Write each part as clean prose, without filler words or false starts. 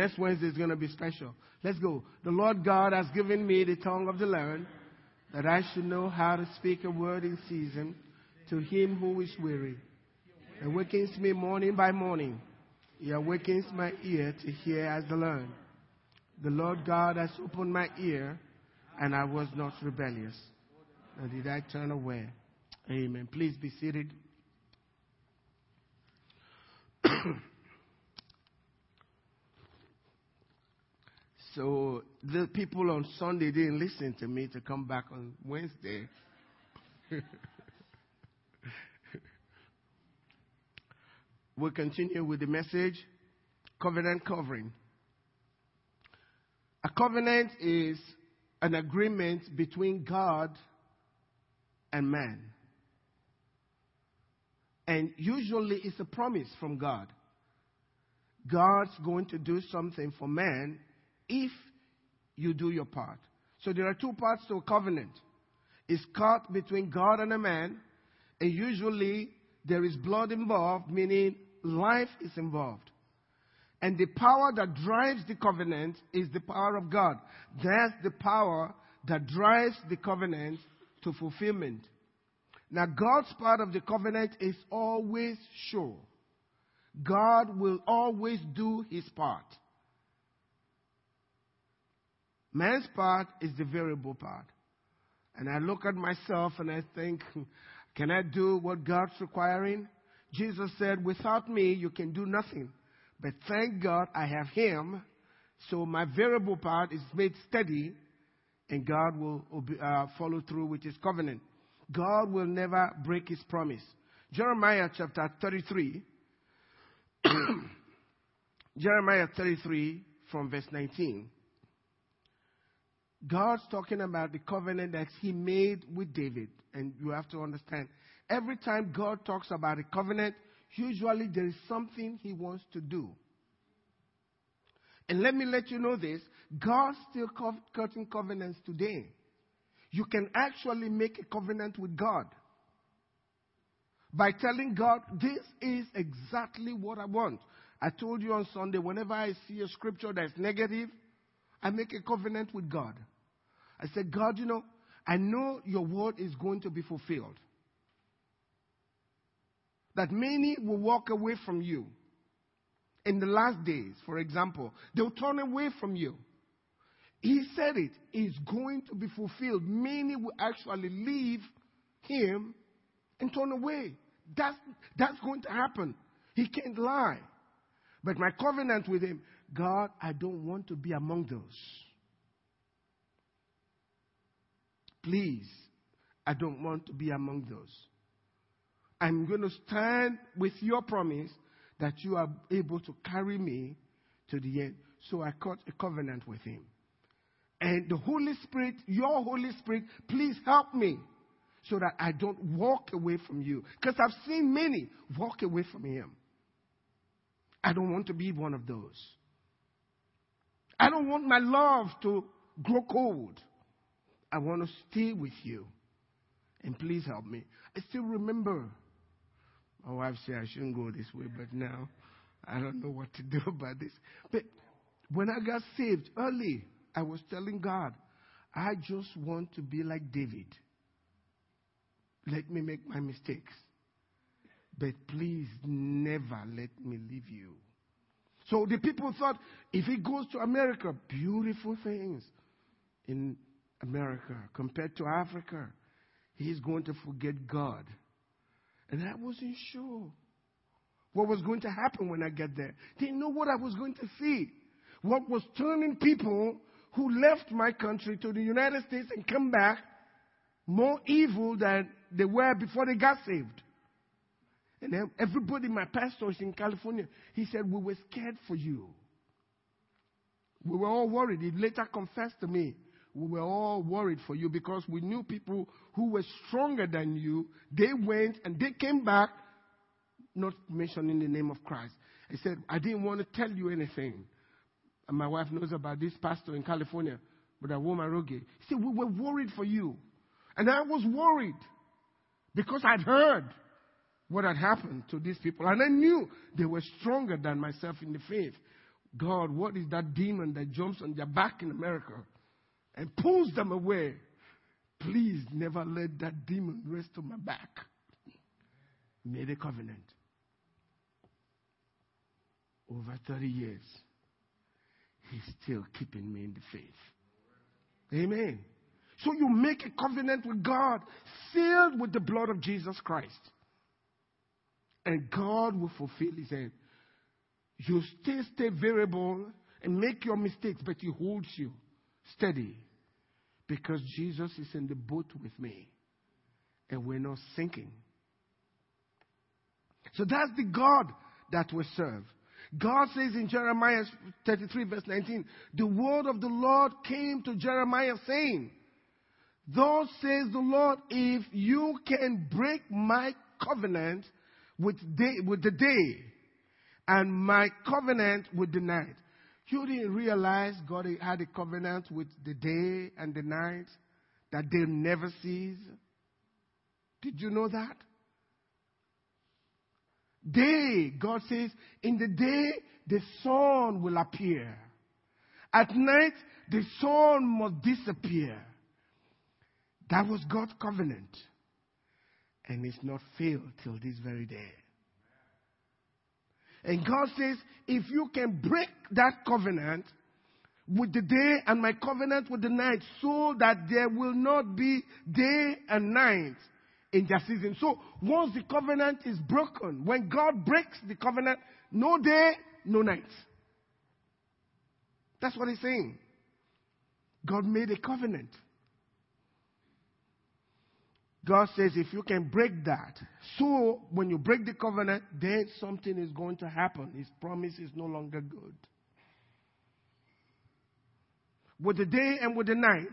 Next Wednesday is going to be special. Let's go. The Lord God has given me the tongue of the learned, that I should know how to speak a word in season to him who is weary. He awakens me morning by morning. He awakens my ear to hear as the learned. The Lord God has opened my ear, and I was not rebellious. And did I turn away? Amen. Please be seated. So the people on Sunday didn't listen to me to come back on Wednesday. We'll continue with the message, Covenant Covering. A covenant is an agreement between God and man. And usually it's a promise from God. God's going to do something for man if you do your part. So there are two parts to a covenant. It's cut between God and a man, and usually there is blood involved, meaning life is involved. And the power that drives the covenant is the power of God. That's the power that drives the covenant to fulfillment. Now, God's part of the covenant is always sure. God will always do his part. Man's part is the variable part. And I look at myself and I think, can I do what God's requiring? Jesus said, without me, you can do nothing. But thank God I have him. So my variable part is made steady, and God will follow through with his covenant. God will never break his promise. Jeremiah chapter 33. Jeremiah 33 from verse 19. God's talking about the covenant that he made with David. And you have to understand, every time God talks about a covenant, usually there is something he wants to do. And let me let you know this, God's still cutting covenants today. You can actually make a covenant with God by telling God, this is exactly what I want. I told you on Sunday, whenever I see a scripture that's negative, I make a covenant with God. I said, God, you know, I know your word is going to be fulfilled. That many will walk away from you. In the last days, for example, they'll turn away from you. He said it is going to be fulfilled. Many will actually leave him and turn away. That's going to happen. He can't lie. But my covenant with him, God, I don't want to be among those. Please, I don't want to be among those. I'm going to stand with your promise that you are able to carry me to the end. So I cut a covenant with him. And the Holy Spirit, your Holy Spirit, please help me so that I don't walk away from you. Because I've seen many walk away from him. I don't want to be one of those. I don't want my love to grow cold. I want to stay with you. And please help me. I still remember. My wife said I shouldn't go this way, but now I don't know what to do about this. But when I got saved early, I was telling God, I just want to be like David. Let me make my mistakes. But please never let me leave you. So the people thought, if he goes to America, beautiful things in America compared to Africa, he's going to forget God. And I wasn't sure what was going to happen when I got there. Didn't know what I was going to see. What was turning people who left my country to the United States and come back more evil than they were before they got saved. And everybody, my pastors in California, he said, we were scared for you. We were all worried. He later confessed to me, we were all worried for you because we knew people who were stronger than you. They went and they came back, not mentioning the name of Christ. He said, I didn't want to tell you anything. And my wife knows about this pastor in California, Brother Womaroge. He said, we were worried for you. And I was worried because I'd heard what had happened to these people. And I knew they were stronger than myself in the faith. God, what is that demon that jumps on their back in America and pulls them away? Please never let that demon rest on my back. Made a covenant. Over 30 years, he's still keeping me in the faith. Amen. So you make a covenant with God, sealed with the blood of Jesus Christ. And God will fulfill his end. You still stay variable and make your mistakes, but he holds you steady. Because Jesus is in the boat with me. And we're not sinking. So that's the God that we serve. God says in Jeremiah 33 verse 19, the word of the Lord came to Jeremiah saying, thus says the Lord, if you can break my covenant with the day and my covenant with the night. You didn't realize God had a covenant with the day and the night that they'll never cease. Did you know that? Day, God says, in the day the sun will appear. At night, the sun must disappear. That was God's covenant. And it's not failed till this very day. And God says, if you can break that covenant with the day and my covenant with the night, so that there will not be day and night in their season. So once the covenant is broken, when God breaks the covenant, no day, no night. That's what he's saying. God made a covenant. God says, if you can break that, so when you break the covenant, then something is going to happen. His promise is no longer good. With the day and with the night,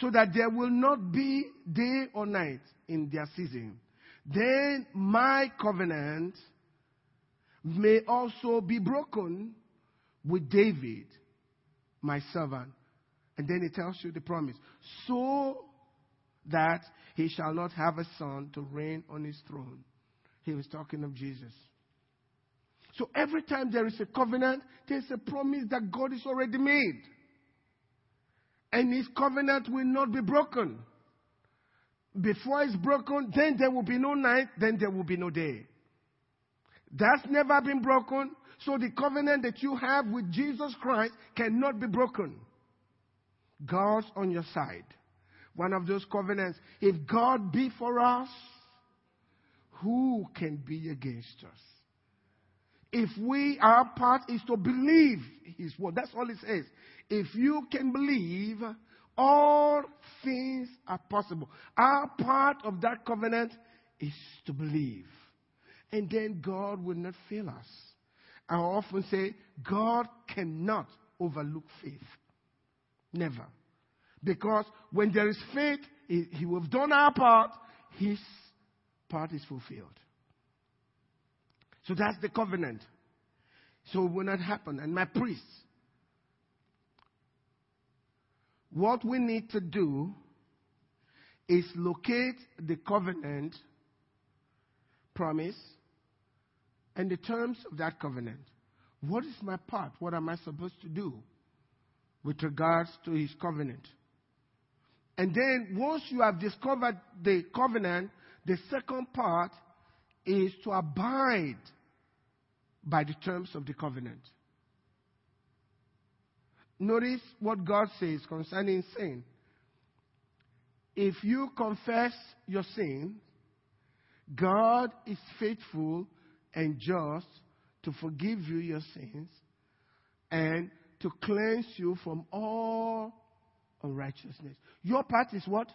so that there will not be day or night in their season. Then my covenant may also be broken with David, my servant. And then he tells you the promise. So that he shall not have a son to reign on his throne. He was talking of Jesus. So every time there is a covenant, there's a promise that God has already made. And his covenant will not be broken. Before it's broken, then there will be no night, then there will be no day. That's never been broken. So the covenant that you have with Jesus Christ cannot be broken. God's on your side. One of those covenants. If God be for us, who can be against us? If we, our part is to believe his word. That's all it says. If you can believe, all things are possible. Our part of that covenant is to believe. And then God will not fail us. I often say, God cannot overlook faith. Never. Because when there is faith, he will have done our part. His part is fulfilled. So that's the covenant. So it will not happen. And my priests, what we need to do is locate the covenant promise and the terms of that covenant. What is my part? What am I supposed to do with regards to his covenant? And then once you have discovered the covenant, the second part is to abide by the terms of the covenant. Notice what God says concerning sin. If you confess your sin, God is faithful and just to forgive you your sins and to cleanse you from all unrighteousness. Your part is what?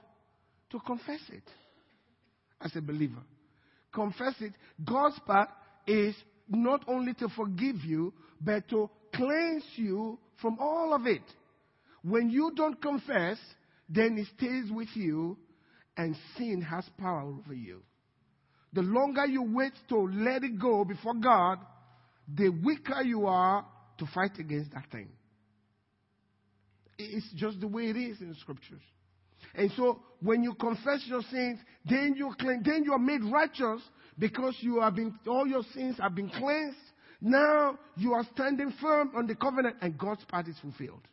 To confess it as a believer. Confess it. God's part is not only to forgive you, but to cleanse you from all of it. When you don't confess, then it stays with you, and sin has power over you. The longer you wait to let it go before God, the weaker you are to fight against that thing. It's just the way it is in the scriptures. And so, when you confess your sins, then you are made righteous because all your sins have been cleansed. Now you are standing firm on the covenant and God's part is fulfilled.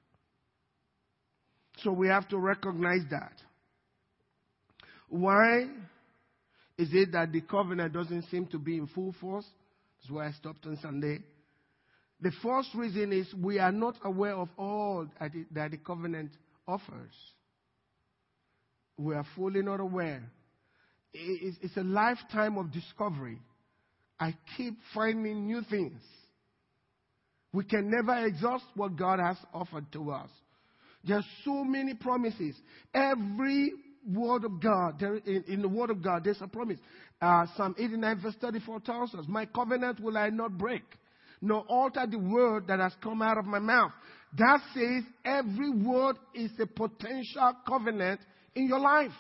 So we have to recognize that. Why is it that the covenant doesn't seem to be in full force? That's why I stopped on Sunday. The first reason is we are not aware of all that the covenant offers. We are fully not aware. It's a lifetime of discovery. I keep finding new things. We can never exhaust what God has offered to us. There are so many promises. Every word of God, in the word of God, there's a promise. Psalm 89 verse 34 tells us, "My covenant will I not break, nor alter the word that has come out of my mouth." That says every word is a potential covenant in your life.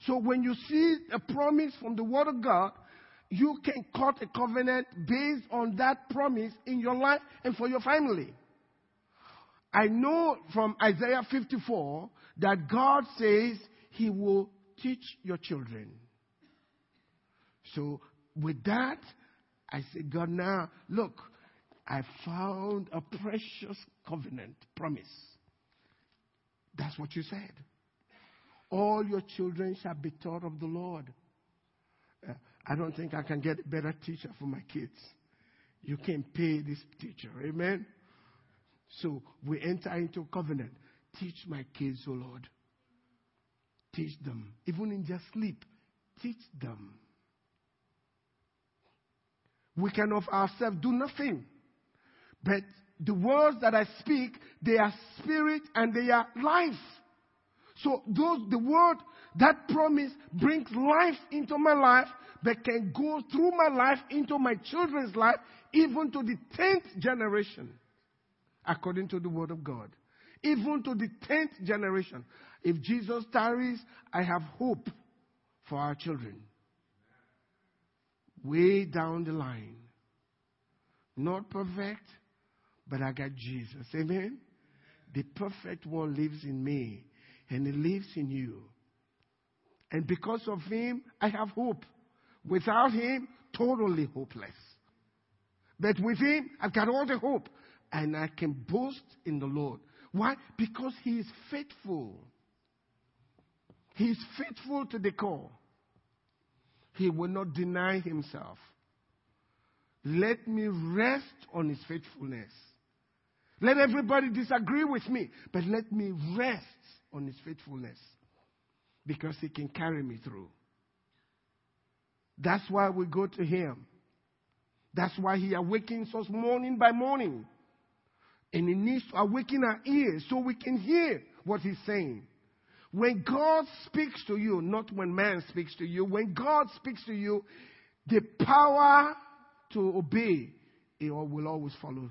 So when you see a promise from the Word of God, you can cut a covenant based on that promise in your life and for your family. I know from Isaiah 54 that God says He will teach your children. So with that, I say, God, now, look, I found a precious covenant promise. That's what you said. All your children shall be taught of the Lord. I don't think I can get a better teacher for my kids. You can pay this teacher. Amen? So we enter into a covenant. Teach my kids, O Lord. Teach them. Even in their sleep, teach them. We can of ourselves do nothing. But the words that I speak, they are spirit and they are life. So the word, that promise brings life into my life that can go through my life into my children's life, even to the 10th generation, according to the word of God. Even to the 10th generation. If Jesus tarries, I have hope for our children. Way down the line. Not perfect, but I got Jesus. Amen? The perfect one lives in me. And He lives in you. And because of Him, I have hope. Without Him, totally hopeless. But with Him, I've got all the hope. And I can boast in the Lord. Why? Because He is faithful. He is faithful to the core. He will not deny Himself. Let me rest on His faithfulness. Let everybody disagree with me. But let me rest on His faithfulness, because He can carry me through. That's why we go to Him. That's why He awakens us morning by morning. And He needs to awaken our ears so we can hear what He's saying. When God speaks to you, not when man speaks to you, when God speaks to you, the power to obey, it will always follow.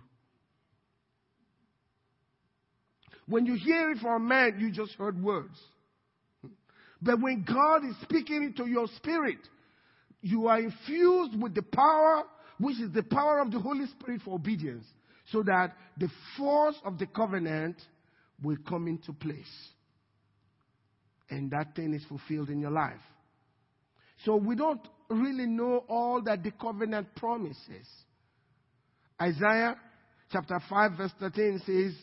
When you hear it from a man, you just heard words. But when God is speaking into your spirit, you are infused with the power, which is the power of the Holy Spirit for obedience, so that the force of the covenant will come into place. And that thing is fulfilled in your life. So we don't really know all that the covenant promises. Isaiah chapter 5 verse 13 says,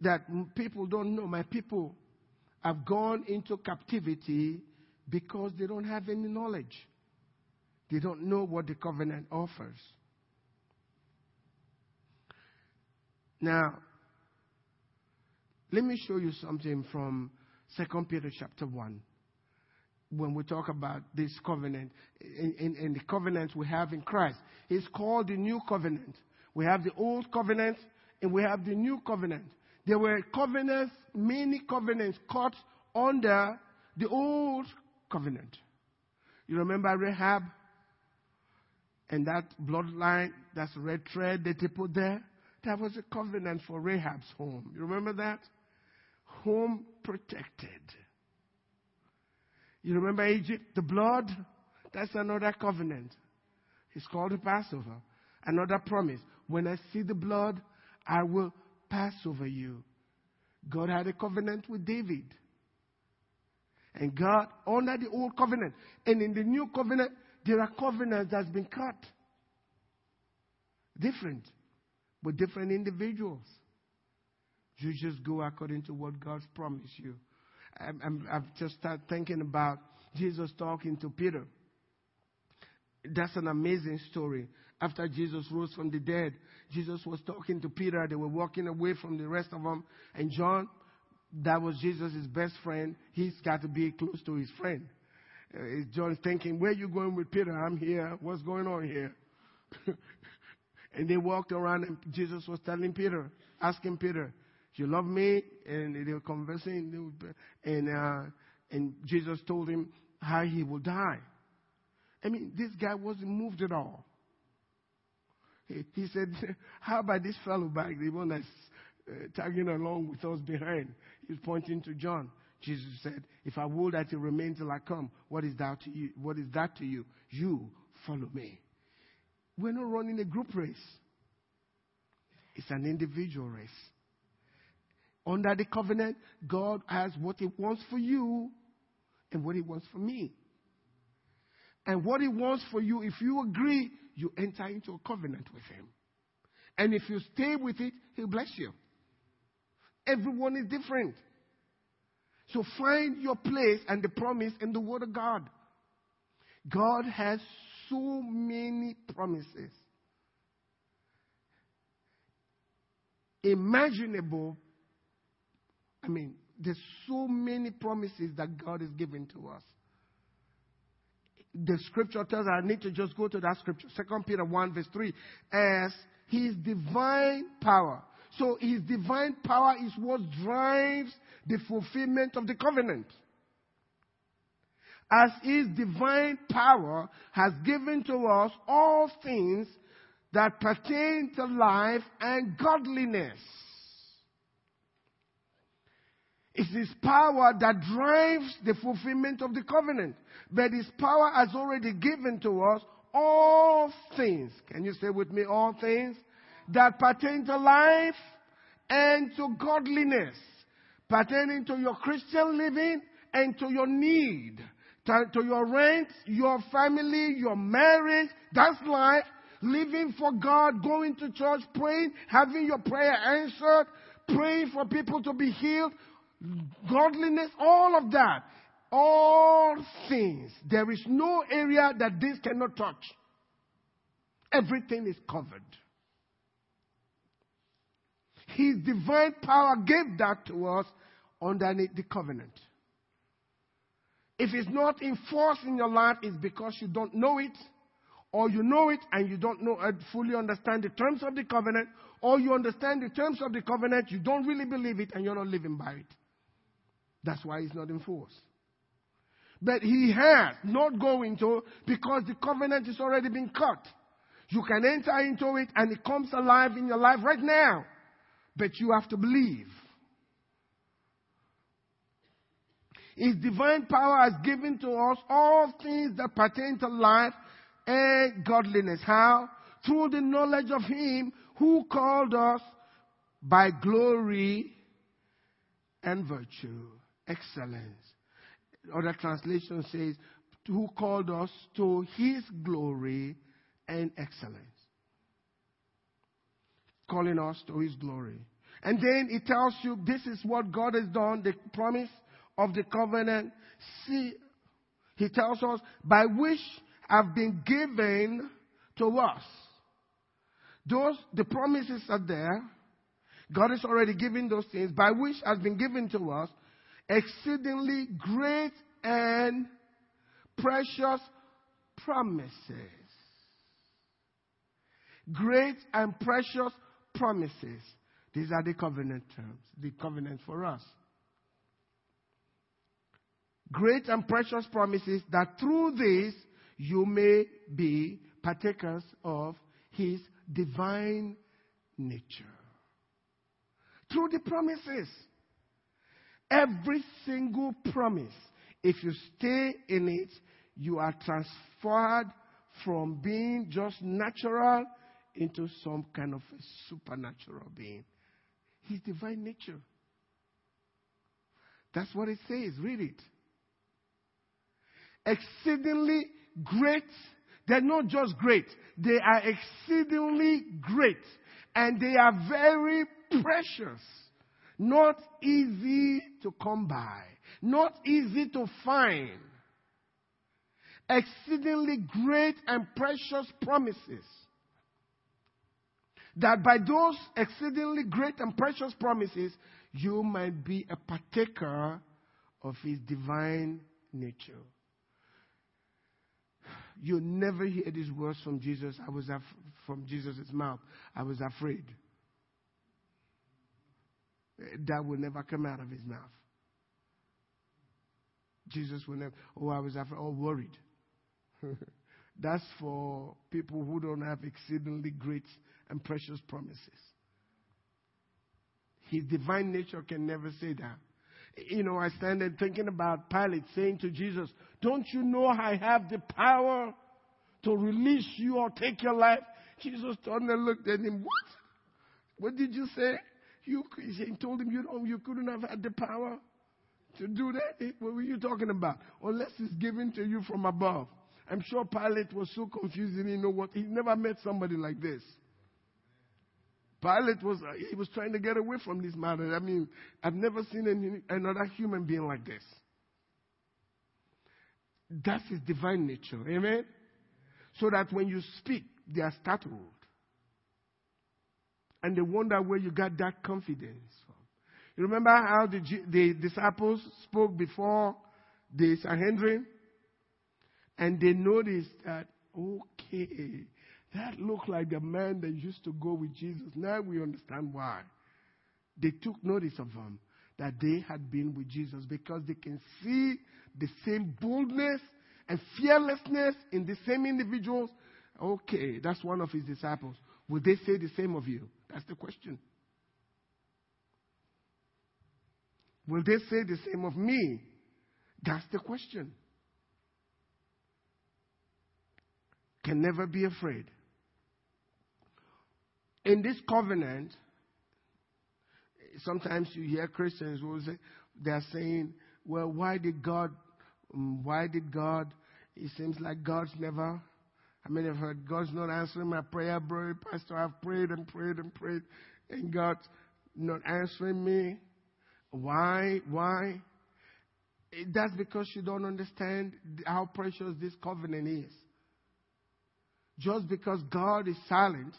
that people don't know. My people have gone into captivity because they don't have any knowledge. They don't know what the covenant offers. Now, let me show you something from 2 Peter chapter 1. When we talk about this covenant, in the covenant we have in Christ, it's called the new covenant. We have the old covenant and we have the new covenant. There were covenants, many covenants caught under the old covenant. You remember Rahab and that bloodline, that's red thread that they put there? That was a covenant for Rahab's home. You remember that? Home protected. You remember Egypt, the blood? That's another covenant. It's called the Passover. Another promise. When I see the blood, I will pass over you. God had a covenant with David. And God honored the old covenant. And in the new covenant, there are covenants that's been cut. different, but different individuals. You just go according to what God's promised you. I've just started thinking about Jesus talking to Peter. That's an amazing story. After Jesus rose from the dead, Jesus was talking to Peter. They were walking away from the rest of them. And John, that was Jesus' best friend. He's got to be close to his friend. John's thinking, where are you going with Peter? I'm here. What's going on here? And they walked around, and Jesus was telling Peter, asking Peter, you love me? And they were conversing. And Jesus told him how he will die. I mean, this guy wasn't moved at all. He said, how about this fellow back, the one that's tagging along with us behind? He was pointing to John. Jesus said, if I will that he remain till I come, what is that to you? What is that to you? You follow me. We're not running a group race. It's an individual race. Under the covenant, God has what he wants for you and what he wants for me. And what he wants for you, if you agree, you enter into a covenant with him. And if you stay with it, he'll bless you. Everyone is different. So find your place and the promise in the Word of God. God has so many promises. Imaginable. I mean, there's so many promises that God is giving to us. The scripture tells us, I need to just go to that scripture. 2 Peter 1 verse 3. As his divine power. So his divine power is what drives the fulfillment of the covenant. As his divine power has given to us all things that pertain to life and godliness. It's his power that drives the fulfillment of the covenant. But his power has already given to us all things. Can you say with me, all things? That pertain to life and to godliness. Pertaining to your Christian living and to your need. To your rent, your family, your marriage. That's life. Living for God, going to church, praying, having your prayer answered, praying for people to be healed. Godliness, all of that. All things. There is no area that this cannot touch. Everything is covered. His divine power gave that to us underneath the covenant. If it's not enforced in your life, it's because you don't know it, or you know it and you don't know fully understand the terms of the covenant, or you understand the terms of the covenant, you don't really believe it, and you're not living by it. That's why it's not enforced. But he has not going to, because the covenant has already been cut. You can enter into it and it comes alive in your life right now. But you have to believe. His divine power has given to us all things that pertain to life and godliness. How? Through the knowledge of him who called us by glory and virtue. Excellence. Other translation says, who called us to his glory and excellence. Calling us to his glory. And then it tells you this is what God has done, the promise of the covenant. See, he tells us, by which have been given to us. Those, the promises are there. God has already given those things, by which has been given to us exceedingly great and precious promises. Great and precious promises. These are the covenant terms, the covenant for us. Great and precious promises, that through this you may be partakers of his divine nature. Through the promises. Every single promise, if you stay in it, you are transferred from being just natural into some kind of a supernatural being. His divine nature. That's what it says. Read it. Exceedingly great. They're not just great. They are exceedingly great. And they are very precious. Not easy to come by. Not easy to find. Exceedingly great and precious promises. That by those exceedingly great and precious promises, you might be a partaker of his divine nature. You'll never hear these words from Jesus. From Jesus' mouth, I was afraid. That will never come out of his mouth. Jesus will never, I was afraid or worried. That's for people who don't have exceedingly great and precious promises. His divine nature can never say that. You know, I stand there thinking about Pilate saying to Jesus, "Don't you know I have the power to release you or take your life?" Jesus turned and looked at him. "What? What did you say?" He told him, you couldn't have had the power to do that. What were you talking about? Unless it's given to you from above. I'm sure Pilate was so confused. He didn't know what. He never met somebody like this. Pilate was trying to get away from this matter. I mean, I've never seen another human being like this. That's his divine nature. Amen? So that when you speak, they are startled. And they wonder where you got that confidence from. You remember how the disciples spoke before the Sanhedrin? And they noticed that, okay, that looked like the man that used to go with Jesus. Now we understand why. They took notice of him, that they had been with Jesus, because they can see the same boldness and fearlessness in the same individuals. Okay, that's one of his disciples. Will they say the same of you? That's the question. Will they say the same of me? That's the question. Can never be afraid. In this covenant, sometimes you hear Christians who say, they're saying, "Well, why did God, it seems like God's never, I mean, I've heard God's not answering my prayer, bro. Pastor, I've prayed and prayed and prayed, and God's not answering me. Why? That's because you don't understand how precious this covenant is. Just because God is silent,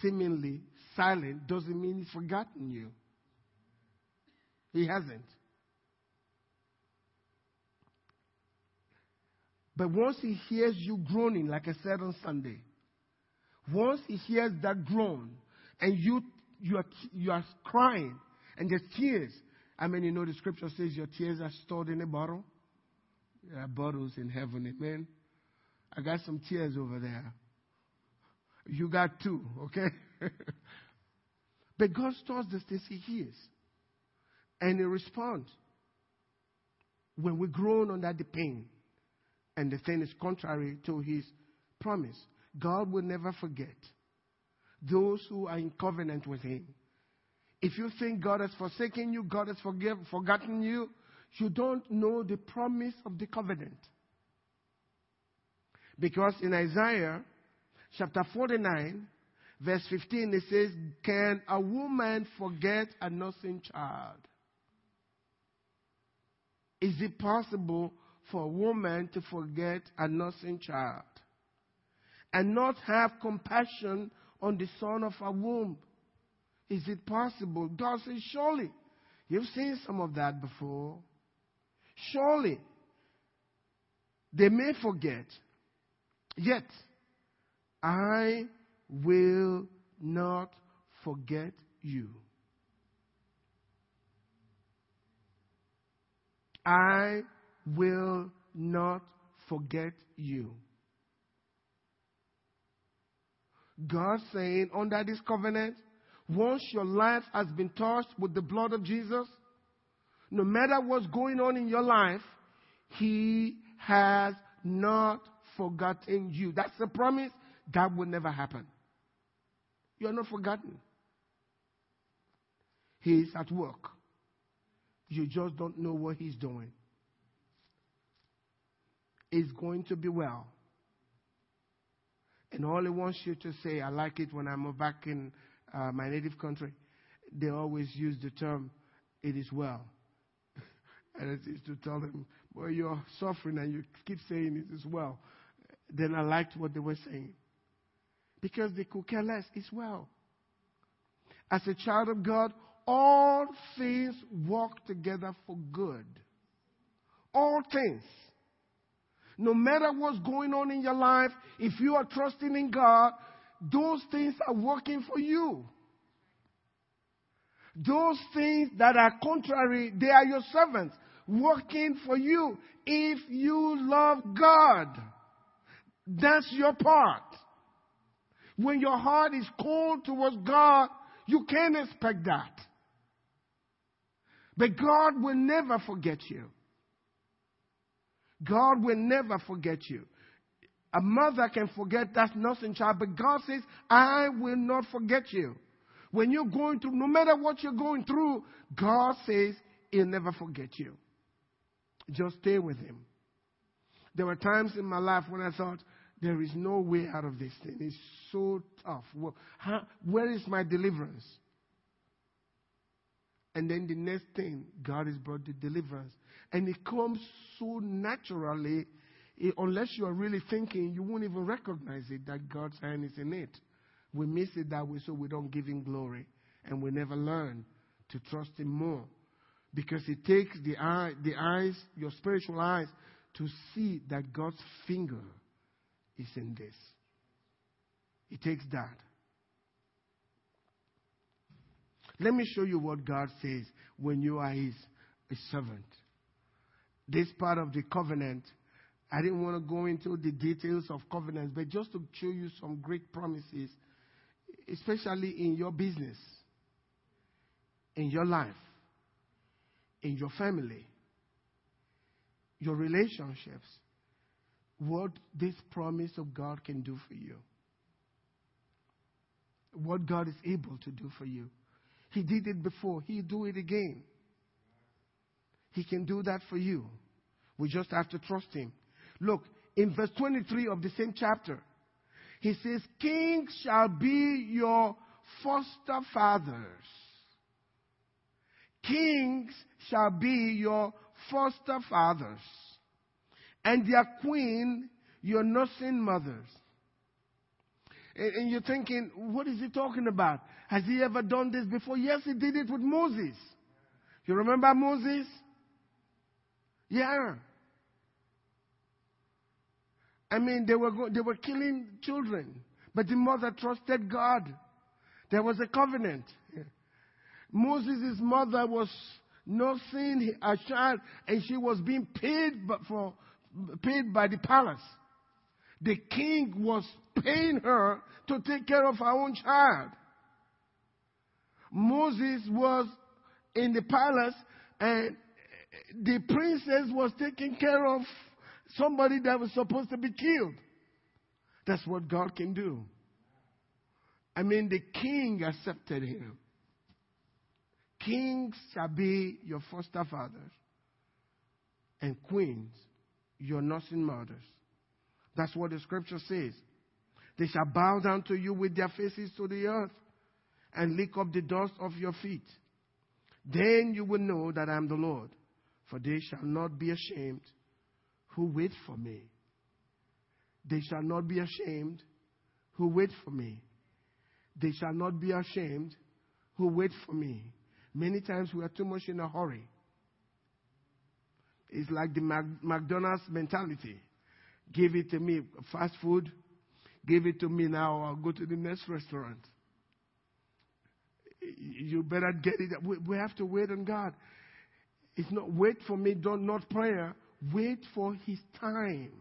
seemingly silent, doesn't mean he's forgotten you. He hasn't. But once he hears you groaning, like I said on Sunday, once he hears that groan, and you are crying, and there's tears. I mean, you know the scripture says your tears are stored in a bottle. There are bottles in heaven, amen. I got some tears over there. You got two, okay? But God stores the things he hears. And he responds. When we groan under the pain, and the thing is contrary to his promise, God will never forget those who are in covenant with him. If you think God has forsaken you, God has forgotten you, you don't know the promise of the covenant. Because in Isaiah chapter 49, verse 15, it says, "Can a woman forget a nursing child? Is it possible for a woman to forget a nursing child and not have compassion on the son of her womb? Is it possible?" God says, "Surely." You've seen some of that before. "Surely they may forget. Yet, I will not forget you. I will not forget you." God saying, under this covenant, once your life has been touched with the blood of Jesus, no matter what's going on in your life, he has not forgotten you. That's the promise. That will never happen. You're not forgotten. He's at work. You just don't know what he's doing. It's going to be well. and all he wants you to say, I like it when I'm back in my native country, they always use the term, it is well. And it is to tell them, well, you're suffering and you keep saying it is well. Then I liked what they were saying. Because they could care less, it's well. As a child of God, all things work together for good. All things. No matter what's going on in your life, if you are trusting in God, those things are working for you. Those things that are contrary, they are your servants working for you. If you love God, that's your part. When your heart is cold towards God, you can't expect that. But God will never forget you. God will never forget you. A mother can forget that nursing child, but God says, I will not forget you. When you're going through, no matter what you're going through, God says he'll never forget you. Just stay with him. There were times in my life when I thought, there is no way out of this thing. It's so tough. Well, where is my deliverance? And then the next thing, God has brought the deliverance. And it comes so naturally, unless you are really thinking, you won't even recognize it, that God's hand is in it. We miss it that way, so we don't give him glory. And we never learn to trust him more. Because it takes the eyes, your spiritual eyes, to see that God's finger is in this. It takes that. Let me show you what God says when you are his servant. This part of the covenant, I didn't want to go into the details of covenants, but just to show you some great promises, especially in your business, in your life, in your family, your relationships, what this promise of God can do for you. What God is able to do for you. He did it before. He'll do it again. He can do that for you. We just have to trust him. Look, in verse 23 of the same chapter, he says, kings shall be your foster fathers. Kings shall be your foster fathers. And their queen, your nursing mothers. And you're thinking, what is he talking about? Has he ever done this before? Yes, he did it with Moses. You remember Moses? Yeah. I mean, they were killing children. But the mother trusted God. There was a covenant. Moses' mother was nursing a child, and she was being paid by the palace. The king was paying her to take care of her own child. Moses was in the palace, and the princess was taking care of somebody that was supposed to be killed. That's what God can do. I mean, the king accepted him. Kings shall be your foster fathers, and queens your nursing mothers. That's what the scripture says. They shall bow down to you with their faces to the earth and lick up the dust of your feet. Then you will know that I am the Lord, for they shall not be ashamed who wait for me. They shall not be ashamed who wait for me. They shall not be ashamed who wait for me. Many times we are too much in a hurry. It's like the McDonald's mentality. Give it to me, fast food. Give it to me now, I'll go to the next restaurant. You better get it. We have to wait on God. It's not wait for me, don't not prayer. Wait for his time.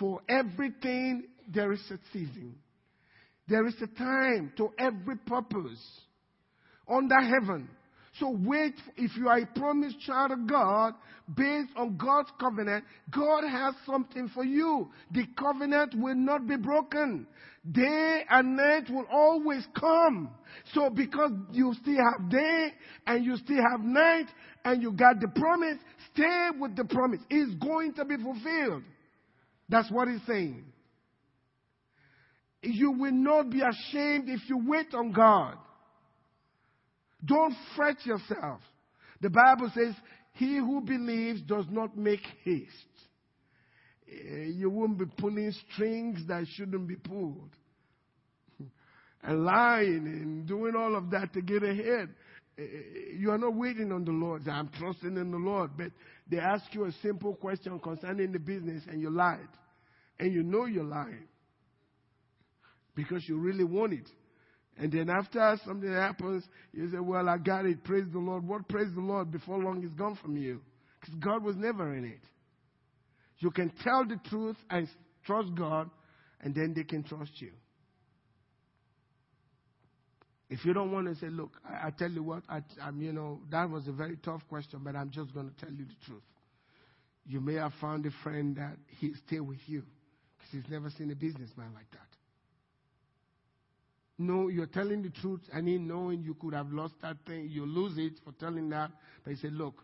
For everything, there is a season. There is a time to every purpose under heaven. So wait, if you are a promised child of God, based on God's covenant, God has something for you. The covenant will not be broken. Day and night will always come. So because you still have day and you still have night and you got the promise, stay with the promise. It's going to be fulfilled. That's what he's saying. You will not be ashamed if you wait on God. Don't fret yourself. The Bible says, he who believes does not make haste. You won't be pulling strings that shouldn't be pulled. And lying and doing all of that to get ahead. You are not waiting on the Lord. I'm trusting in the Lord. But they ask you a simple question concerning the business and you lied. And you know you're lying. Because you really want it. And then after something happens, you say, well, I got it. Praise the Lord. What praise the Lord? Before long, it's gone from you. Because God was never in it. You can tell the truth and trust God, and then they can trust you. If you don't want to say, look, I tell you what, I'm, you know, that was a very tough question, but I'm just going to tell you the truth. You may have found a friend that he'll stay with you because he's never seen a businessman like that. No, you're telling the truth, and in knowing you could have lost that thing, you lose it for telling that. But he said, look,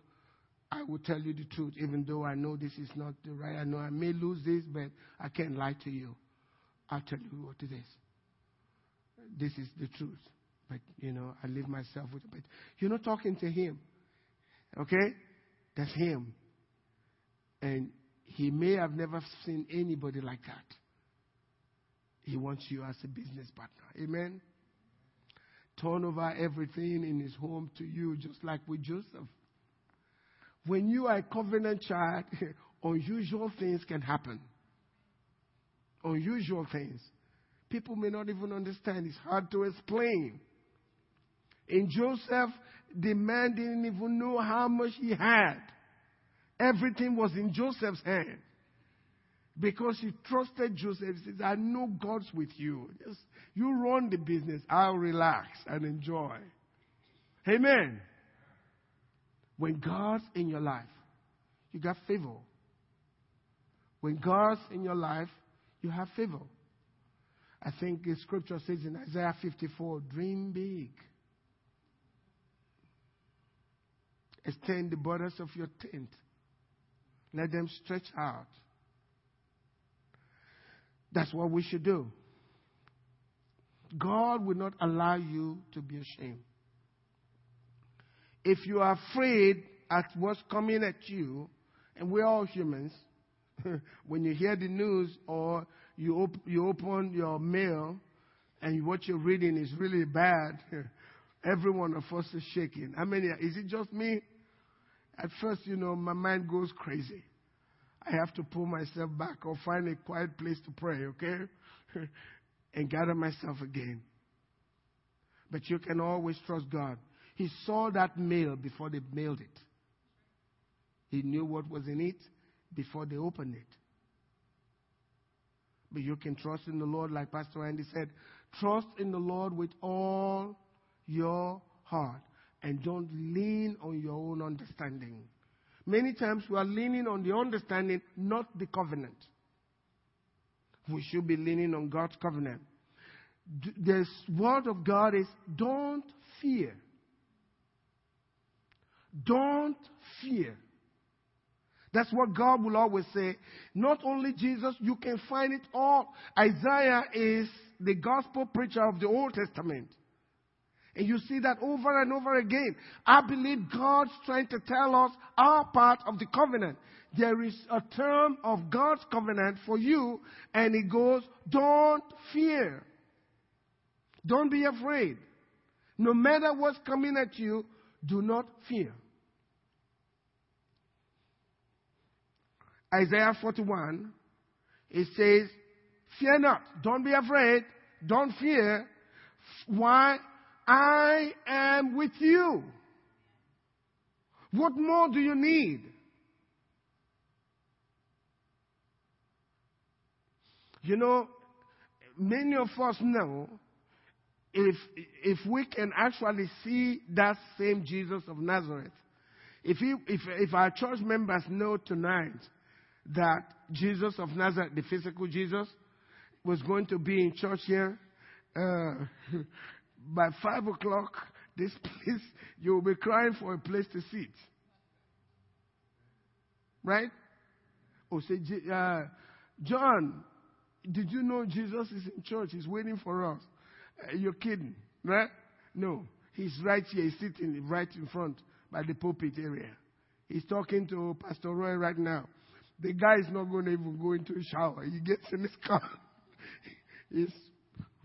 I will tell you the truth, even though I know this is not the right. I know I may lose this, but I can't lie to you. I'll tell you what it is. This is the truth. But, you know, I leave myself with it. But you're not talking to him. Okay? That's him. And he may have never seen anybody like that. He wants you as a business partner. Amen? Turn over everything in his home to you, just like with Joseph. When you are a covenant child, unusual things can happen. Unusual things. People may not even understand. It's hard to explain. In Joseph, the man didn't even know how much he had. Everything was in Joseph's hand. Because he trusted Joseph. He says, I know God's with you. Just, you run the business. I'll relax and enjoy. Amen. When God's in your life, you got favor. When God's in your life, you have favor. I think the scripture says in Isaiah 54, dream big. Extend the borders of your tent. Let them stretch out. That's what we should do. God will not allow you to be ashamed. If you are afraid at what's coming at you, and we're all humans, when you hear the news or you open your mail and what you're reading is really bad, every one of us is shaking. I mean, is it just me? At first, you know, my mind goes crazy. I have to pull myself back or find a quiet place to pray, okay? And gather myself again. But you can always trust God. He saw that mail before they mailed it. He knew what was in it before they opened it. But you can trust in the Lord, like Pastor Andy said, trust in the Lord with all your heart and don't lean on your own understanding. Many times we are leaning on the understanding, not the covenant. We should be leaning on God's covenant. The word of God is, don't fear. Don't fear. That's what God will always say. Not only Jesus, you can find it all. Isaiah is the gospel preacher of the Old Testament. And you see that over and over again. I believe God's trying to tell us our part of the covenant. There is a term of God's covenant for you, and it goes, don't fear. Don't be afraid. No matter what's coming at you, do not fear. Isaiah 41, it says, fear not. Don't be afraid. Don't fear. Why? I am with you. What more do you need? You know, many of us know if we can actually see that same Jesus of Nazareth, if our church members know tonight that Jesus of Nazareth, the physical Jesus, was going to be in church here, by 5 o'clock, this place, you will be crying for a place to sit. Right? Or say, John, Did you know Jesus is in church? He's waiting for us. You're kidding, right? No. He's right here. He's sitting right in front by the pulpit area. He's talking to Pastor Roy right now. The guy is not going to even go into a shower. He gets in his car. He's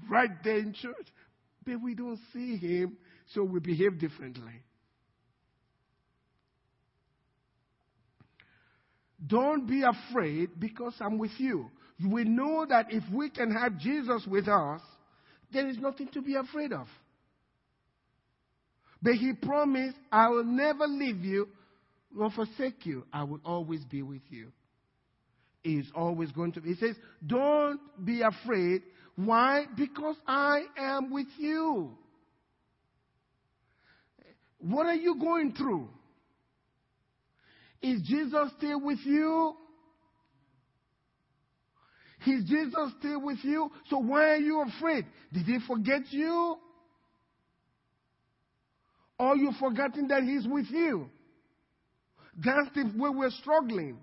right there in church. But we don't see him, so we behave differently. Don't be afraid because I'm with you. We know that if we can have Jesus with us, there is nothing to be afraid of. But he promised, I will never leave you nor forsake you. I will always be with you. He is always going to be. He says, don't be afraid. Why? Because I am with you. What are you going through? Is Jesus still with you? Is Jesus still with you? So why are you afraid? Did he forget you? Or you've forgotten that he's with you? That's the way we're struggling.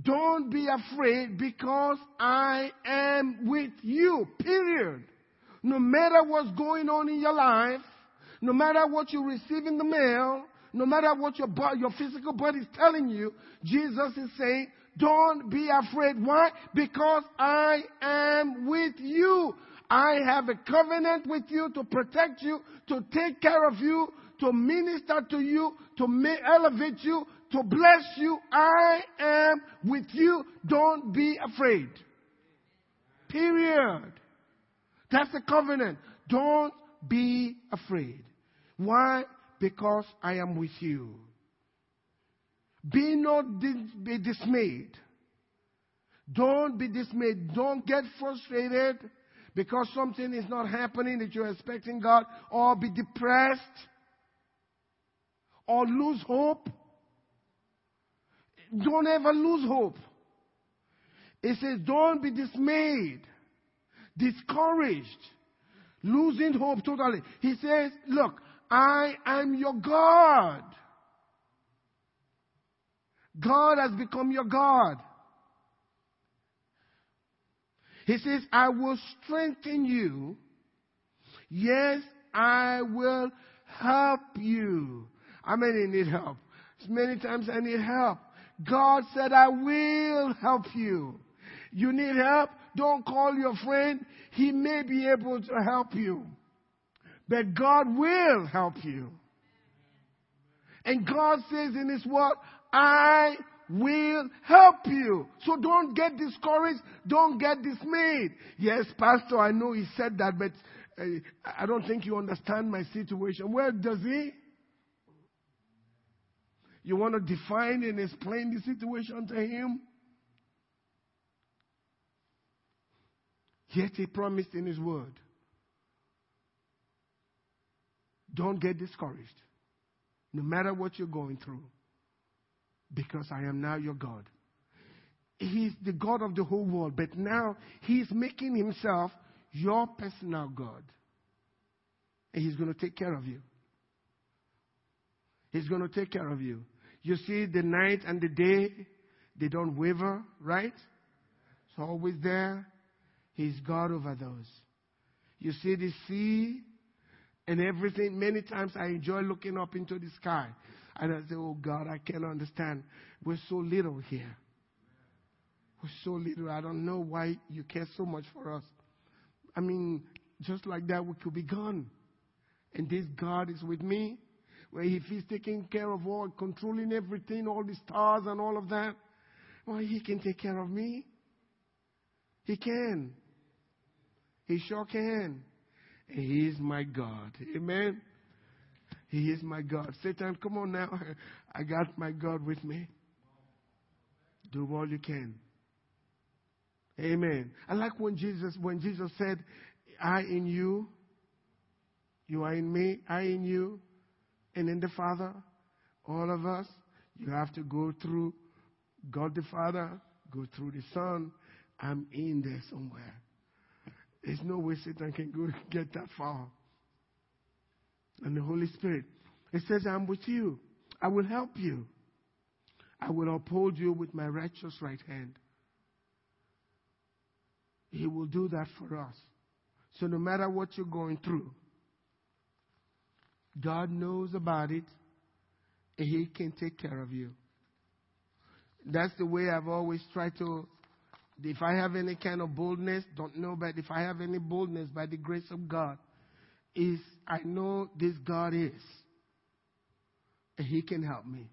Don't be afraid because I am with you, period. No matter what's going on in your life, no matter what you receive in the mail, no matter what your physical body is telling you, Jesus is saying, don't be afraid. Why? Because I am with you. I have a covenant with you to protect you, to take care of you, to minister to you, to elevate you, to bless you. I am with you. Don't be afraid. Period. That's the covenant. Don't be afraid. Why? Because I am with you. Be not dismayed. Don't be dismayed. Don't get frustrated because something is not happening that you're expecting God, or be depressed, or lose hope. Don't ever lose hope. It says, don't be dismayed, discouraged, losing hope totally. He says, look, I am your God. God has become your God. He says, I will strengthen you. Yes, I will help you. How many need help? Many times I need help. God said, I will help you. You need help? Don't call your friend. He may be able to help you. But God will help you. And God says in His word, I will help you. So don't get discouraged. Don't get dismayed. Yes, Pastor, I know he said that, but I don't think you understand my situation. Where does he? You want to define and explain the situation to him? Yet he promised in his word. Don't get discouraged, no matter what you're going through, because I am now your God. He's the God of the whole world, but now he's making himself your personal God. And he's going to take care of you. He's going to take care of you. You see, the night and the day, they don't waver, right? It's always there. He's God over those. You see the sea and everything. Many times I enjoy looking up into the sky. And I say, oh God, I can't understand. We're so little here. We're so little. I don't know why you care so much for us. I mean, just like that, we could be gone. And this God is with me. Where if he's taking care of all, controlling everything, all the stars and all of that, well, he can take care of me. He can. He sure can. And he is my God. Amen. He is my God. Satan, come on now. I got my God with me. Do all you can. Amen. I like when Jesus said, I in you, you are in me, I in you, and in the Father, all of us, you have to go through God the Father, go through the Son. I'm in there somewhere. There's no way Satan can go get that far. And the Holy Spirit. It says, I'm with you. I will help you. I will uphold you with my righteous right hand. He will do that for us. So no matter what you're going through, God knows about it, and He can take care of you. That's the way I've always tried to, if I have any kind of boldness, don't know, but if I have any boldness by the grace of God, is I know this God is, and He can help me.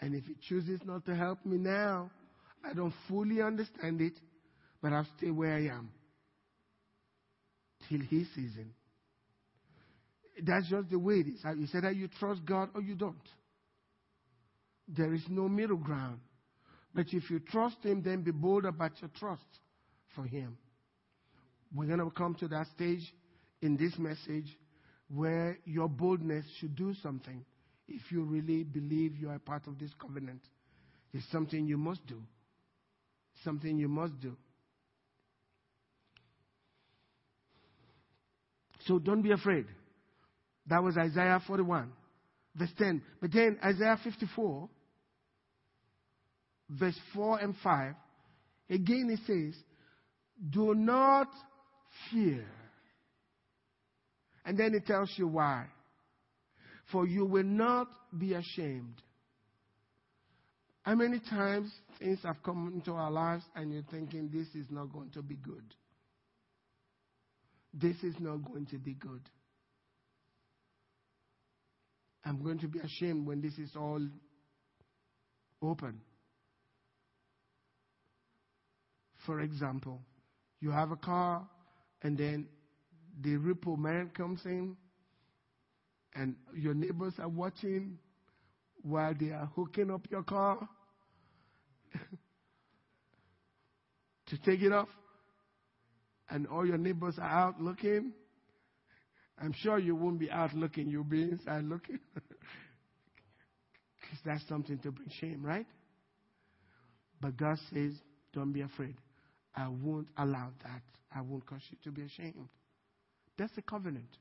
And if He chooses not to help me now, I don't fully understand it, but I'll stay where I am till His season. That's just the way it is. You said that you trust God or you don't. There is no middle ground. But if you trust Him, then be bold about your trust for Him. We're going to come to that stage in this message where your boldness should do something. If you really believe you are a part of this covenant, it's something you must do. Something you must do. So don't be afraid. That was Isaiah 41, verse 10. But then Isaiah 54, verse 4 and 5, again it says, do not fear. And then it tells you why. For you will not be ashamed. How many times things have come into our lives and you're thinking this is not going to be good? This is not going to be good. I'm going to be ashamed when this is all open. For example, you have a car and then the repo man comes in and your neighbors are watching while they are hooking up your car to take it off. And all your neighbors are out looking. I'm sure you won't be out looking. You'll be inside looking. Because that's something to bring shame, right? But God says, don't be afraid. I won't allow that. I won't cause you to be ashamed. That's a covenant.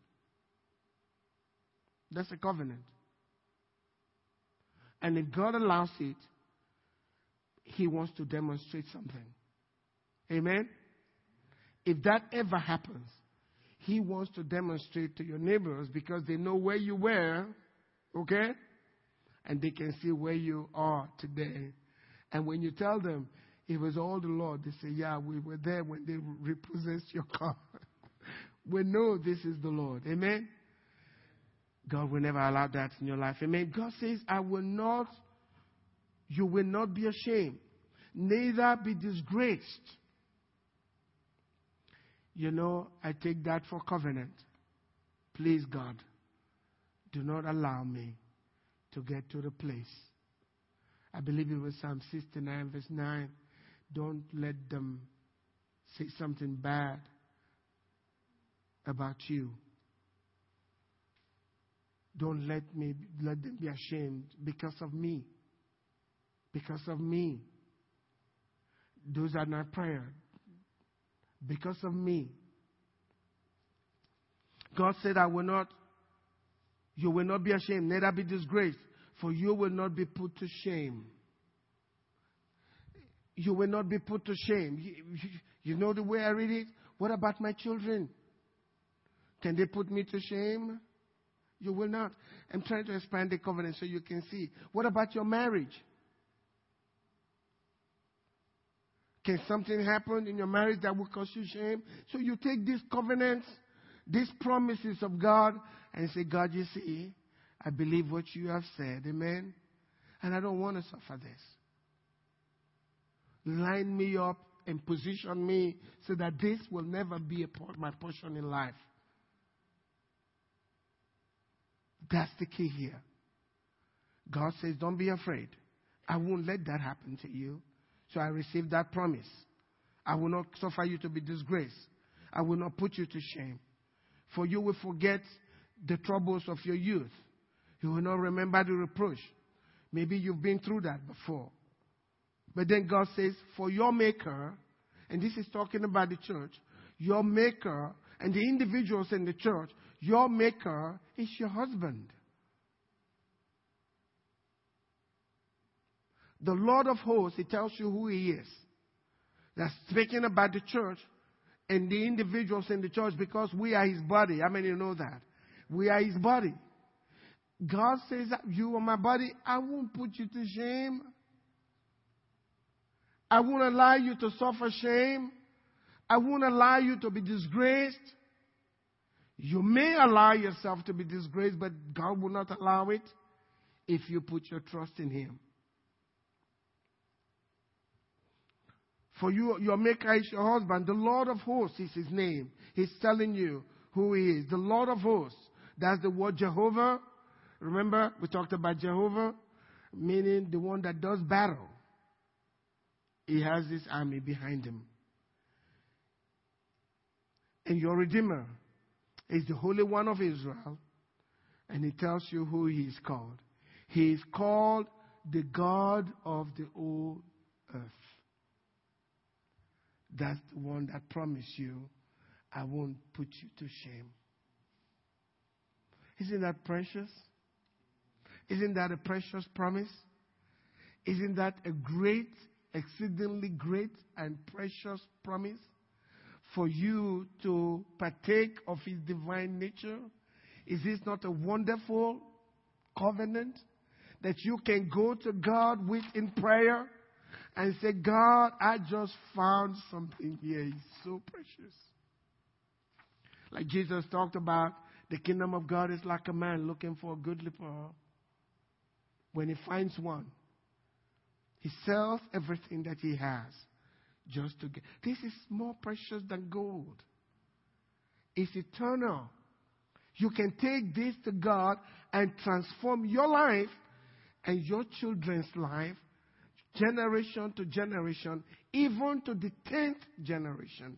That's a covenant. And if God allows it, He wants to demonstrate something. Amen? If that ever happens, He wants to demonstrate to your neighbors because they know where you were, okay? And they can see where you are today. And when you tell them, it was all the Lord, they say, yeah, we were there when they repossessed your car. We know this is the Lord. Amen? God will never allow that in your life. Amen. God says, you will not be ashamed, neither be disgraced. You know, I take that for covenant. Please, God, do not allow me to get to the place. I believe it was Psalm 69, verse 9. Don't let them say something bad about you. Don't let them be ashamed because of me. Because of me. Those are my prayers. Because of me. God said, you will not be ashamed, neither be disgraced, for you will not be put to shame. You will not be put to shame. You know the way I read it? What about my children? Can they put me to shame? You will not. I'm trying to expand the covenant so you can see. What about your marriage? Can something happen in your marriage that will cause you shame? So you take these covenants, these promises of God, and say, God, you see, I believe what you have said. Amen? And I don't want to suffer this. Line me up and position me so that this will never be my portion in life. That's the key here. God says, don't be afraid. I won't let that happen to you. So I received that promise. I will not suffer you to be disgraced. I will not put you to shame. For you will forget the troubles of your youth. You will not remember the reproach. Maybe you've been through that before. But then God says, for your maker, and this is talking about the church, your maker and the individuals in the church, your maker is your husband. The Lord of hosts, He tells you who He is. that's speaking about the church and the individuals in the church, because we are his body. How many know that? We are his body. God says, you are my body. I won't put you to shame. I won't allow you to suffer shame. I won't allow you to be disgraced. You may allow yourself to be disgraced, but God will not allow it if you put your trust in him. For you, your maker is your husband. The Lord of hosts is his name. He's telling you who he is. The Lord of hosts. That's the word Jehovah. Remember, we talked about Jehovah, meaning the one that does battle. He has this army behind him. And your Redeemer is the Holy One of Israel. And he tells you who he is called. He is called the God of the whole earth. That's the one that promised you, I won't put you to shame. Isn't that precious? Isn't that a precious promise? Isn't that a great, exceedingly great and precious promise for you to partake of his divine nature? Is this not a wonderful covenant that you can go to God with in prayer and say, God, I just found something here. It's so precious. Like Jesus talked about, the kingdom of God is like a man looking for a goodly pearl. When he finds one, he sells everything that he has just to get. This is more precious than gold. It's eternal. You can take this to God and transform your life and your children's life, generation to generation, even to the 10th generation.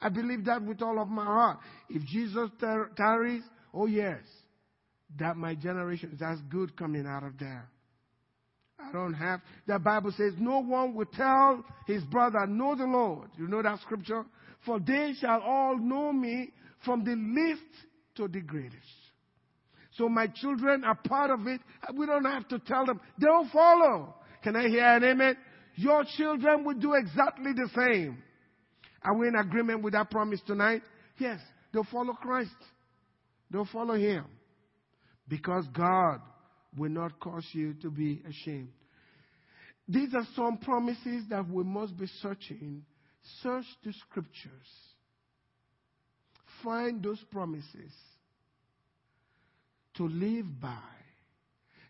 I believe that with all of my heart. If Jesus tarries, oh yes, that my generation, that's good coming out of there. I don't have, the Bible says, no one will tell his brother, know the Lord. You know that scripture? For they shall all know me from the least to the greatest. So my children are part of it. We don't have to tell them. They'll follow. Can I hear an amen? Your children will do exactly the same. Are we in agreement with that promise tonight? Yes, they'll follow Christ. They'll follow him. Because God will not cause you to be ashamed. These are some promises that we must be searching. Search the scriptures. Find those promises to live by.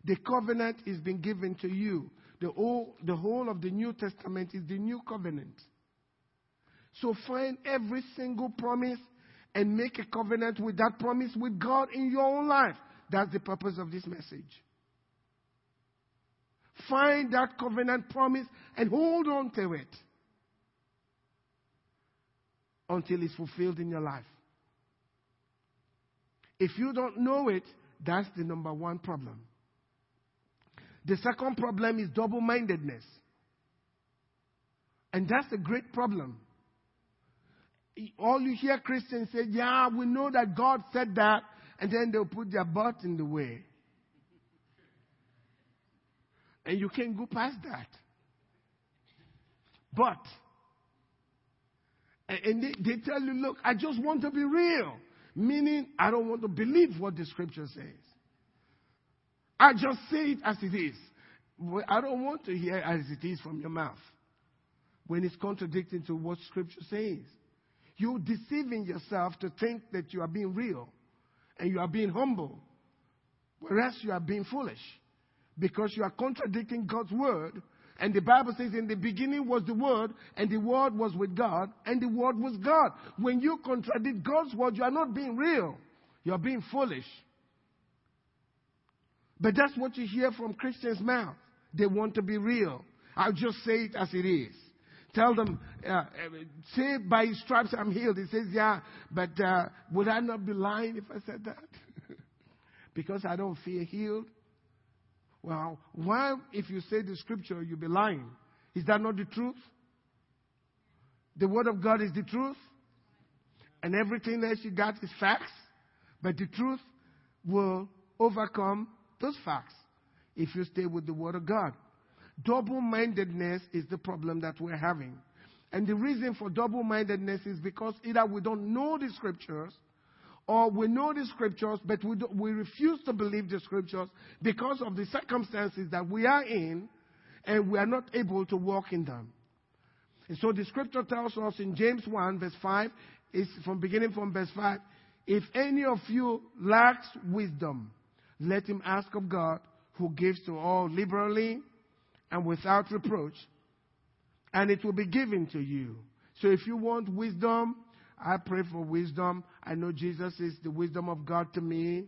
The covenant is been given to you. The whole of the New Testament is the new covenant. So find every single promise and make a covenant with that promise with God in your own life. That's the purpose of this message. Find that covenant promise and hold on to it until it's fulfilled in your life. If you don't know it, that's the number one problem. The second problem is double-mindedness. And that's a great problem. All you hear Christians say, yeah, we know that God said that, and then they'll put their butt in the way. And you can't go past that. But, and they tell you, look, I just want to be real. Meaning, I don't want to believe what the scripture says. I just say it as it is. I don't want to hear as it is from your mouth when it's contradicting to what scripture says. You're deceiving yourself to think that you are being real and you are being humble, whereas you are being foolish because you are contradicting God's word. And the Bible says, in the beginning was the word, and the word was with God, and the word was God. When you contradict God's word, you are not being real. You are being foolish. But that's what you hear from Christians' mouth. They want to be real. I'll just say it as it is. Tell them, say by his stripes I'm healed. He says, yeah, but would I not be lying if I said that? Because I don't feel healed. Well, why if you say the scripture, you'll be lying? Is that not the truth? The word of God is the truth. And everything else you got is facts. But the truth will overcome those facts if you stay with the word of God. Double-mindedness is the problem that we're having. And the reason for double-mindedness is because either we don't know the scriptures, or we know the scriptures, but we refuse to believe the scriptures because of the circumstances that we are in, and we are not able to walk in them. And so the scripture tells us in James 1, verse 5, beginning from verse 5, if any of you lacks wisdom, let him ask of God, who gives to all liberally and without reproach, and it will be given to you. So if you want wisdom, I pray for wisdom. I know Jesus is the wisdom of God to me.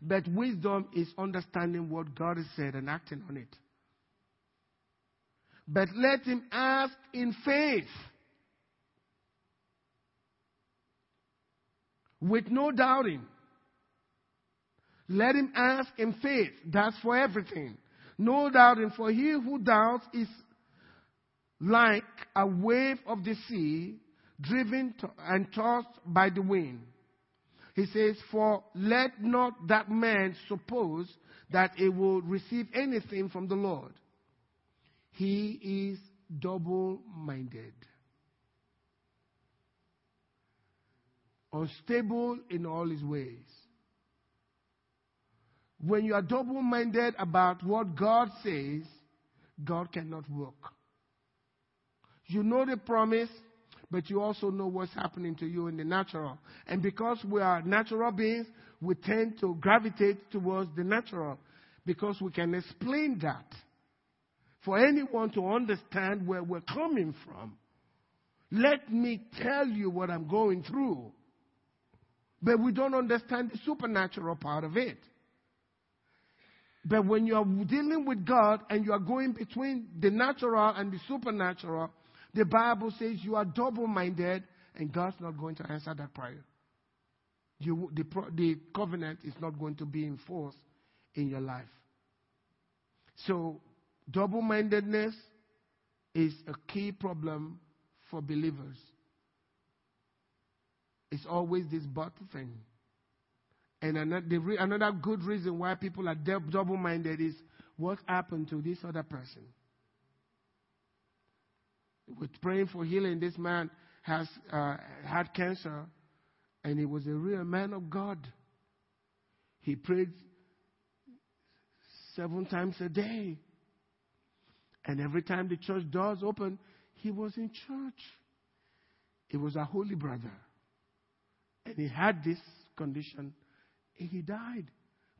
But wisdom is understanding what God has said and acting on it. But let him ask in faith, with no doubting. Let him ask in faith. That's for everything. No doubting, for he who doubts is like a wave of the sea, driven and tossed by the wind. He says, for let not that man suppose that he will receive anything from the Lord. He is double-minded, unstable in all his ways. When you are double-minded about what God says, God cannot work. You know the promise, but you also know what's happening to you in the natural. And because we are natural beings, we tend to gravitate towards the natural because we can explain that. For anyone to understand where we're coming from, let me tell you what I'm going through. But we don't understand the supernatural part of it. But when you are dealing with God and you are going between the natural and the supernatural, the Bible says you are double-minded, and God's not going to answer that prayer. The covenant is not going to be enforced in your life. So, double-mindedness is a key problem for believers. It's always this but thing. And another good reason why people are double-minded is what happened to this other person. We're praying for healing. This man has had cancer, and he was a real man of God. He prayed 7 times a day. And every time the church doors open, he was in church. He was a holy brother. And he had this condition, and he died.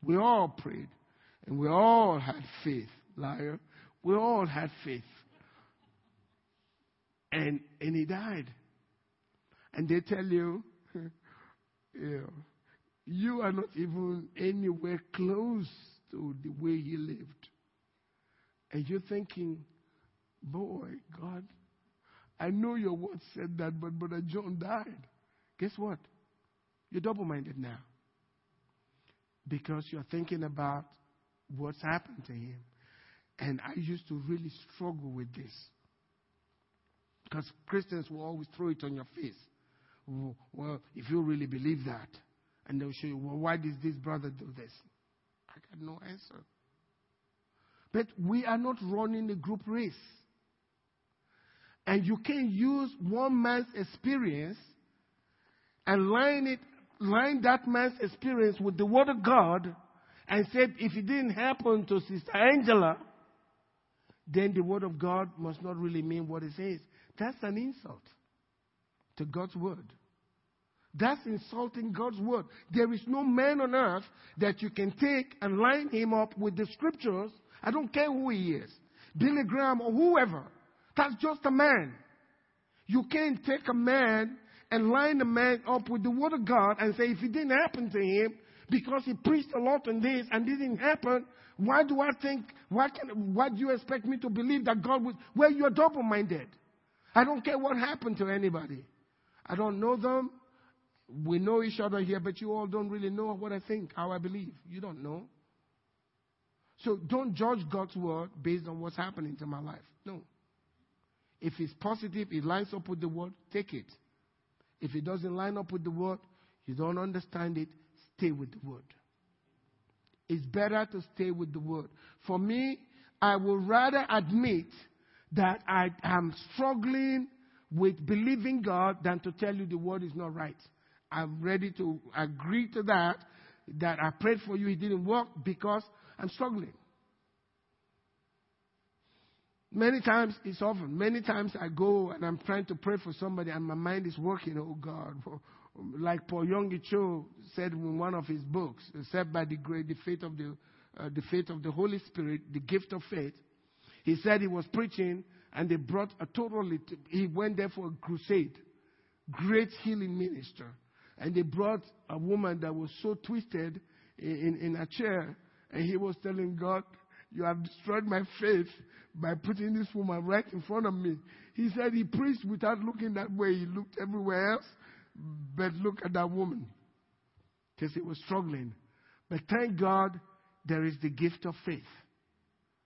We all prayed, and we all had faith. Liar. We all had faith. And he died. And they tell you, you are not even anywhere close to the way he lived. And you're thinking, boy, God, I know your word said that, but Brother John died. Guess what? You're double-minded now. Because you're thinking about what's happened to him. And I used to really struggle with this. Because Christians will always throw it on your face. Well, if you really believe that. And they'll show you, well, why did this brother do this? I got no answer. But we are not running a group race. And you can't use one man's experience and line that man's experience with the Word of God and say, if it didn't happen to Sister Angela, then the Word of God must not really mean what it says. That's an insult to God's Word. That's insulting God's Word. There is no man on earth that you can take and line him up with the Scriptures. I don't care who he is, Billy Graham or whoever. That's just a man. You can't take a man and line a man up with the Word of God and say, if it didn't happen to him, because he preached a lot on this and didn't happen, why do you expect me to believe that God would? Well, you're double-minded. I don't care what happened to anybody. I don't know them. We know each other here, but you all don't really know what I think, how I believe. You don't know. So don't judge God's word based on what's happening to my life. No. If it's positive, it lines up with the word, take it. If it doesn't line up with the word, you don't understand it, stay with the word. It's better to stay with the word. For me, I would rather admit that I am struggling with believing God than to tell you the word is not right. I'm ready to agree to that I prayed for you, it didn't work because I'm struggling. Many times, it's often, many times I go and I'm trying to pray for somebody and my mind is working, oh God. Like Paul Yonggi Cho said in one of his books, except by the faith of the Holy Spirit, the gift of faith. He said he was preaching and they brought a totally, he went there for a crusade. Great healing minister. And they brought a woman that was so twisted in a chair. And he was telling God, you have destroyed my faith by putting this woman right in front of me. He said he preached without looking that way. He looked everywhere else. But look at that woman. Because he was struggling. But thank God there is the gift of faith.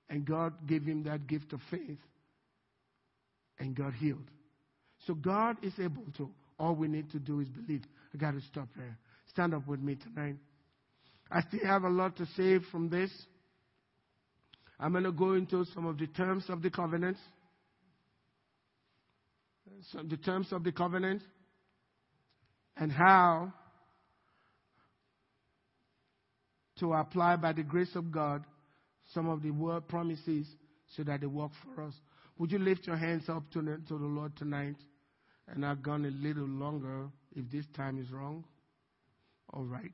And God gave him that gift of faith. And God healed. So God is able to. All we need to do is believe. I got to stop there. Stand up with me tonight. I still have a lot to say from this. I'm going to go into some of the terms of the covenant. Some of the terms of the covenant. And how to apply by the grace of God some of the word promises so that they work for us. Would you lift your hands up to the Lord tonight? And I've gone a little longer if this time is wrong. All right.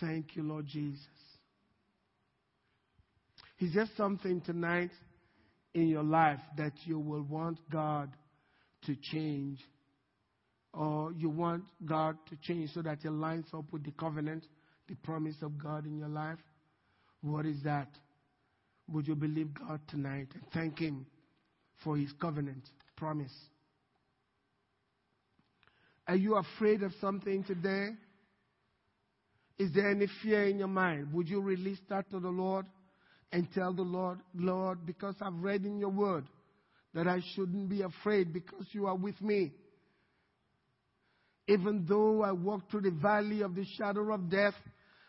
Thank you, Lord Jesus. Is there something tonight in your life that you will want God to change? Or you want God to change so that it lines up with the covenant, the promise of God in your life? What is that? Would you believe God tonight and thank Him for His covenant promise? Are you afraid of something today? Is there any fear in your mind? Would you release that to the Lord and tell the Lord, Lord, because I've read in your word that I shouldn't be afraid because you are with me. Even though I walk through the valley of the shadow of death,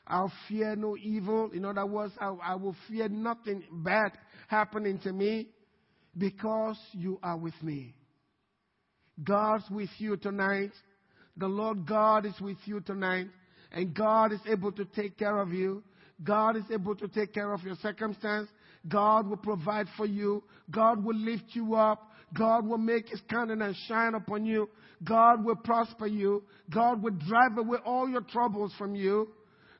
I'll fear no evil. In other words, I will fear nothing bad happening to me because you are with me. God's with you tonight. The Lord God is with you tonight. And God is able to take care of you. God is able to take care of your circumstance. God will provide for you. God will lift you up. God will make His countenance shine upon you. God will prosper you. God will drive away all your troubles from you.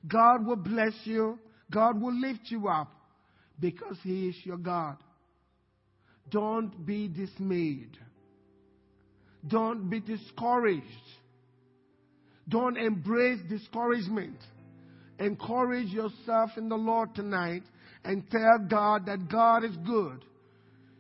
God will bless you. God will lift you up because He is your God. Don't be dismayed. Don't be discouraged. Don't embrace discouragement. Encourage yourself in the Lord tonight and tell God that God is good.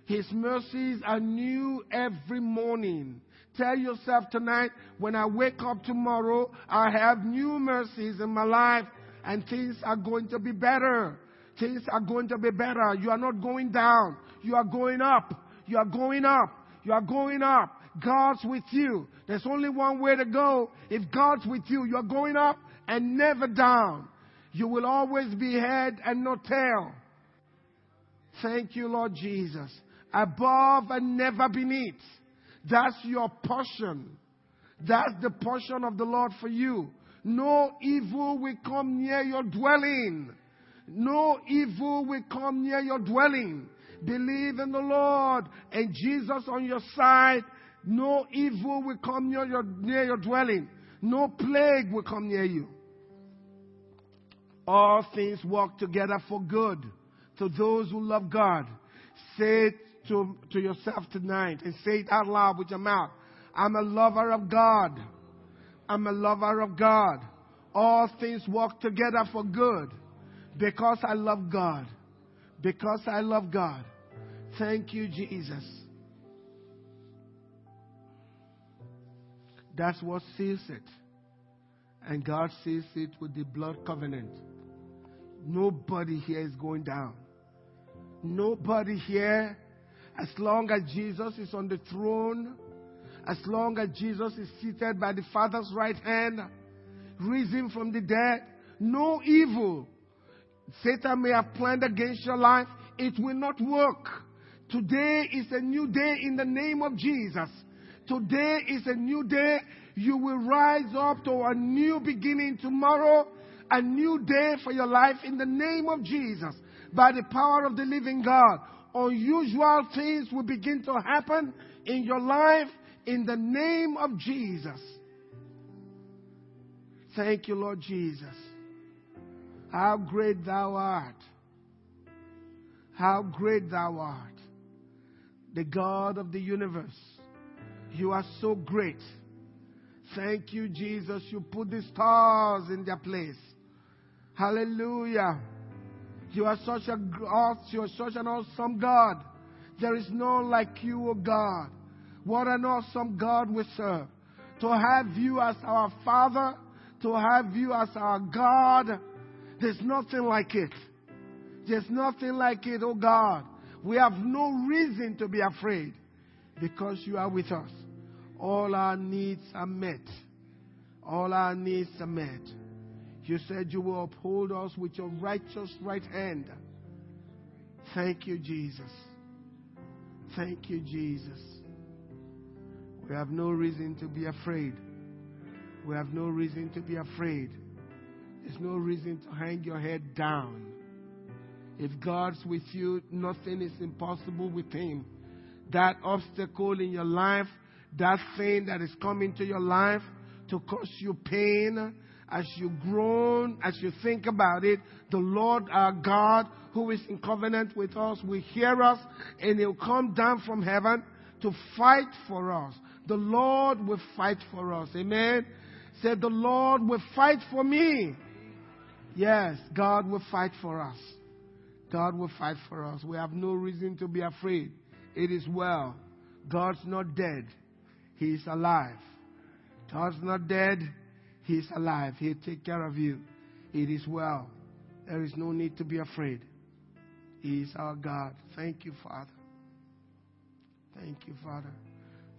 His mercies are new every morning. Tell yourself tonight, when I wake up tomorrow, I have new mercies in my life and things are going to be better. Things are going to be better. You are not going down. You are going up. You are going up. You are going up. God's with you. There's only one way to go. If God's with you, you are going up and never down. You will always be head and not tail. Thank you, Lord Jesus. Above and never beneath. That's your portion. That's the portion of the Lord for you. No evil will come near your dwelling. No evil will come near your dwelling. Believe in the Lord and Jesus on your side. No evil will come near your dwelling. No plague will come near you. All things work together for good to those who love God. Say it to yourself tonight and say it out loud with your mouth. I'm a lover of God. I'm a lover of God. All things work together for good because I love God. Because I love God. Thank you, Jesus. That's what seals it. And God seals it with the blood covenant. Nobody here is going down. Nobody here, as long as Jesus is on the throne, as long as Jesus is seated by the Father's right hand, risen from the dead, no evil. Satan may have planned against your life. It will not work. Today is a new day in the name of Jesus. Today is a new day. You will rise up to a new beginning tomorrow, a new day for your life in the name of Jesus. By the power of the living God, unusual things will begin to happen in your life in the name of Jesus. Thank you, Lord Jesus. How great thou art. How great thou art. The God of the universe. You are so great. Thank you, Jesus. You put the stars in their place. Hallelujah. You are such an awesome God. There is none like you, O God. What an awesome God we serve. To have you as our Father, to have you as our God, there's nothing like it. There's nothing like it, O God. We have no reason to be afraid because you are with us. All our needs are met. All our needs are met. You said you will uphold us with your righteous right hand. Thank you, Jesus. Thank you, Jesus. We have no reason to be afraid. We have no reason to be afraid. There's no reason to hang your head down. If God's with you, nothing is impossible with Him. That obstacle in your life, that thing that is coming to your life to cause you pain, as you groan, as you think about it, the Lord our God, who is in covenant with us, will hear us, and He'll come down from heaven to fight for us. The Lord will fight for us. Amen. Said, the Lord will fight for me. Yes, God will fight for us. God will fight for us. We have no reason to be afraid. It is well. God's not dead. He is alive. God's not dead. He is alive. He'll take care of you. It is well. There is no need to be afraid. He is our God. Thank you, Father. Thank you, Father.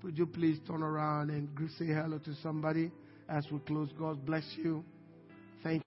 Would you please turn around and say hello to somebody as we close? God bless you.